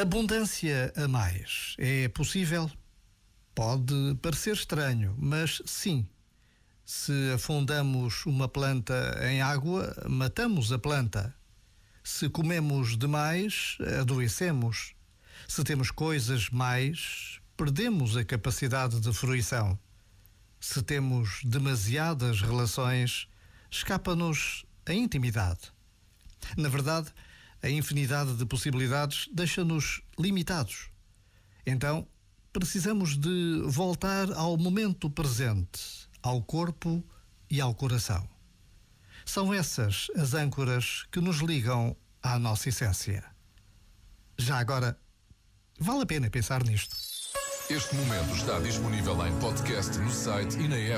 Abundância a mais é possível? Pode parecer estranho, mas sim. Se afundamos uma planta em água, matamos a planta. Se comemos demais, adoecemos. Se temos coisas mais, perdemos a capacidade de fruição. Se temos demasiadas relações, escapa-nos a intimidade. Na verdade, a infinidade de possibilidades deixa-nos limitados. Então, precisamos de voltar ao momento presente, ao corpo e ao coração. São essas as âncoras que nos ligam à nossa essência. Já agora, vale a pena pensar nisto. Este momento está disponível em podcast no site e na app.